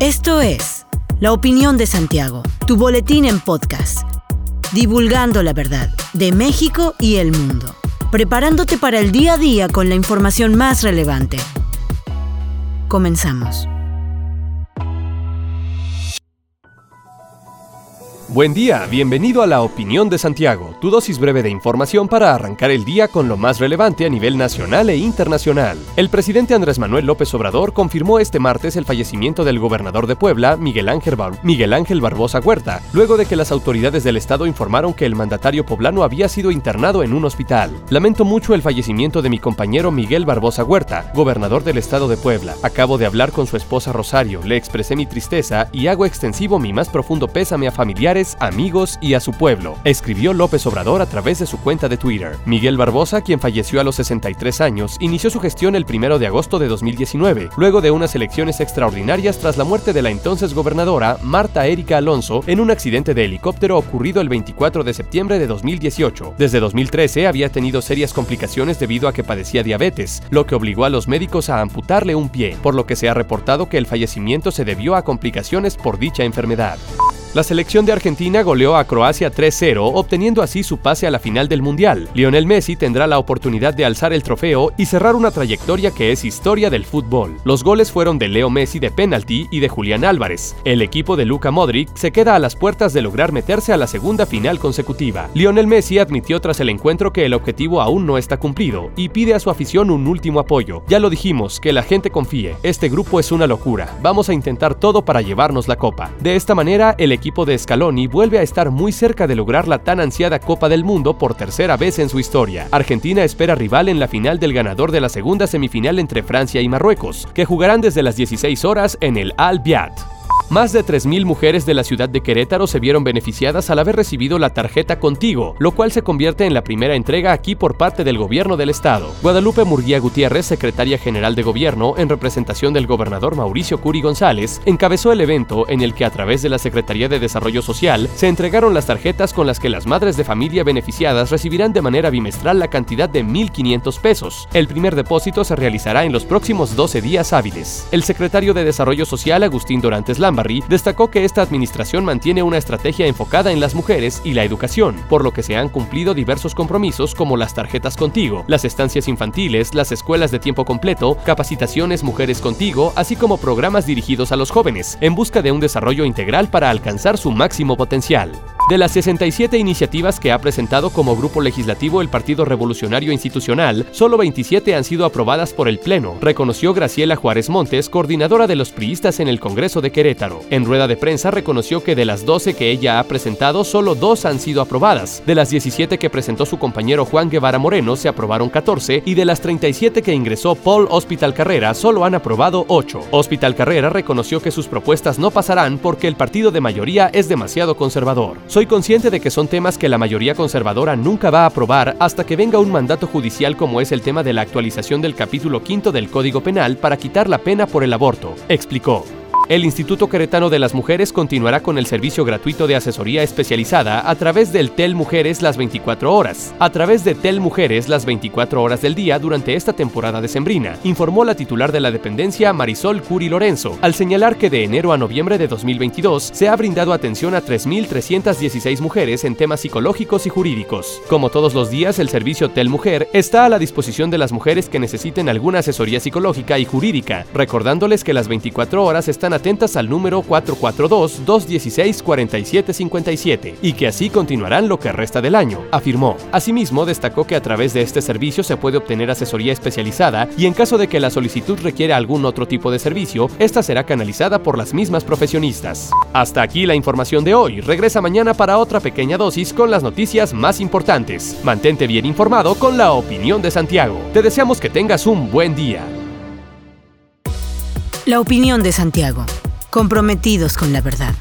Esto es La Opinión de Santiago, tu boletín en podcast, divulgando la verdad de México y el mundo, preparándote para el día a día con la información más relevante. Comenzamos. Buen día, bienvenido a La Opinión de Santiago, tu dosis breve de información para arrancar el día con lo más relevante a nivel nacional e internacional. El presidente Andrés Manuel López Obrador confirmó este martes el fallecimiento del gobernador de Puebla, Miguel Ángel Barbosa Huerta, luego de que las autoridades del estado informaron que el mandatario poblano había sido internado en un hospital. Lamento mucho el fallecimiento de mi compañero Miguel Barbosa Huerta, gobernador del estado de Puebla. Acabo de hablar con su esposa Rosario, le expresé mi tristeza y hago extensivo mi más profundo pésame a familiares, amigos y a su pueblo, escribió López Obrador a través de su cuenta de Twitter. Miguel Barbosa, quien falleció a los 63 años, inició su gestión el 1 de agosto de 2019, luego de unas elecciones extraordinarias tras la muerte de la entonces gobernadora Marta Erika Alonso en un accidente de helicóptero ocurrido el 24 de septiembre de 2018. Desde 2013 había tenido serias complicaciones debido a que padecía diabetes, lo que obligó a los médicos a amputarle un pie, por lo que se ha reportado que el fallecimiento se debió a complicaciones por dicha enfermedad. La selección de Argentina goleó a Croacia 3-0, obteniendo así su pase a la final del Mundial. Lionel Messi tendrá la oportunidad de alzar el trofeo y cerrar una trayectoria que es historia del fútbol. Los goles fueron de Leo Messi de penalti y de Julián Álvarez. El equipo de Luka Modric se queda a las puertas de lograr meterse a la segunda final consecutiva. Lionel Messi admitió tras el encuentro que el objetivo aún no está cumplido y pide a su afición un último apoyo. Ya lo dijimos, que la gente confíe. Este grupo es una locura. Vamos a intentar todo para llevarnos la copa. De esta manera, el equipo de Scaloni vuelve a estar muy cerca de lograr la tan ansiada Copa del Mundo por tercera vez en su historia. Argentina espera rival en la final del ganador de la segunda semifinal entre Francia y Marruecos, que jugarán desde las 16 horas en el Al-Biat. Más de 3,000 mujeres de la ciudad de Querétaro se vieron beneficiadas al haber recibido la tarjeta Contigo, lo cual se convierte en la primera entrega aquí por parte del gobierno del estado. Guadalupe Murguía Gutiérrez, secretaria general de gobierno, en representación del gobernador Mauricio Kuri González, encabezó el evento en el que a través de la Secretaría de Desarrollo Social se entregaron las tarjetas con las que las madres de familia beneficiadas recibirán de manera bimestral la cantidad de 1,500 pesos. El primer depósito se realizará en los próximos 12 días hábiles. El secretario de Desarrollo Social, Agustín Dorantes Lamba, destacó que esta administración mantiene una estrategia enfocada en las mujeres y la educación, por lo que se han cumplido diversos compromisos como las tarjetas Contigo, las estancias infantiles, las escuelas de tiempo completo, capacitaciones Mujeres Contigo, así como programas dirigidos a los jóvenes, en busca de un desarrollo integral para alcanzar su máximo potencial. De las 67 iniciativas que ha presentado como grupo legislativo el Partido Revolucionario Institucional, solo 27 han sido aprobadas por el Pleno, reconoció Graciela Juárez Montes, coordinadora de los priistas en el Congreso de Querétaro. En rueda de prensa reconoció que de las 12 que ella ha presentado, solo 2 han sido aprobadas. De las 17 que presentó su compañero Juan Guevara Moreno, se aprobaron 14, y de las 37 que ingresó Paul Hospital Carrera, solo han aprobado 8. Hospital Carrera reconoció que sus propuestas no pasarán porque el partido de mayoría es demasiado conservador. Soy consciente de que son temas que la mayoría conservadora nunca va a aprobar hasta que venga un mandato judicial, como es el tema de la actualización del capítulo 5 del Código Penal para quitar la pena por el aborto, explicó. El Instituto Querétano de las Mujeres continuará con el servicio gratuito de asesoría especializada a través del TEL Mujeres las 24 horas. A través de TEL Mujeres las 24 horas del día durante esta temporada decembrina, informó la titular de la dependencia Marisol Curi Lorenzo, al señalar que de enero a noviembre de 2022 se ha brindado atención a 3,316 mujeres en temas psicológicos y jurídicos. Como todos los días, el servicio TEL Mujer está a la disposición de las mujeres que necesiten alguna asesoría psicológica y jurídica, recordándoles que las 24 horas están atentas al número 442-216-4757 y que así continuarán lo que resta del año, afirmó. Asimismo, destacó que a través de este servicio se puede obtener asesoría especializada y en caso de que la solicitud requiera algún otro tipo de servicio, esta será canalizada por las mismas profesionistas. Hasta aquí la información de hoy. Regresa mañana para otra pequeña dosis con las noticias más importantes. Mantente bien informado con La Opinión de Santiago. Te deseamos que tengas un buen día. La Opinión de Santiago, comprometidos con la verdad.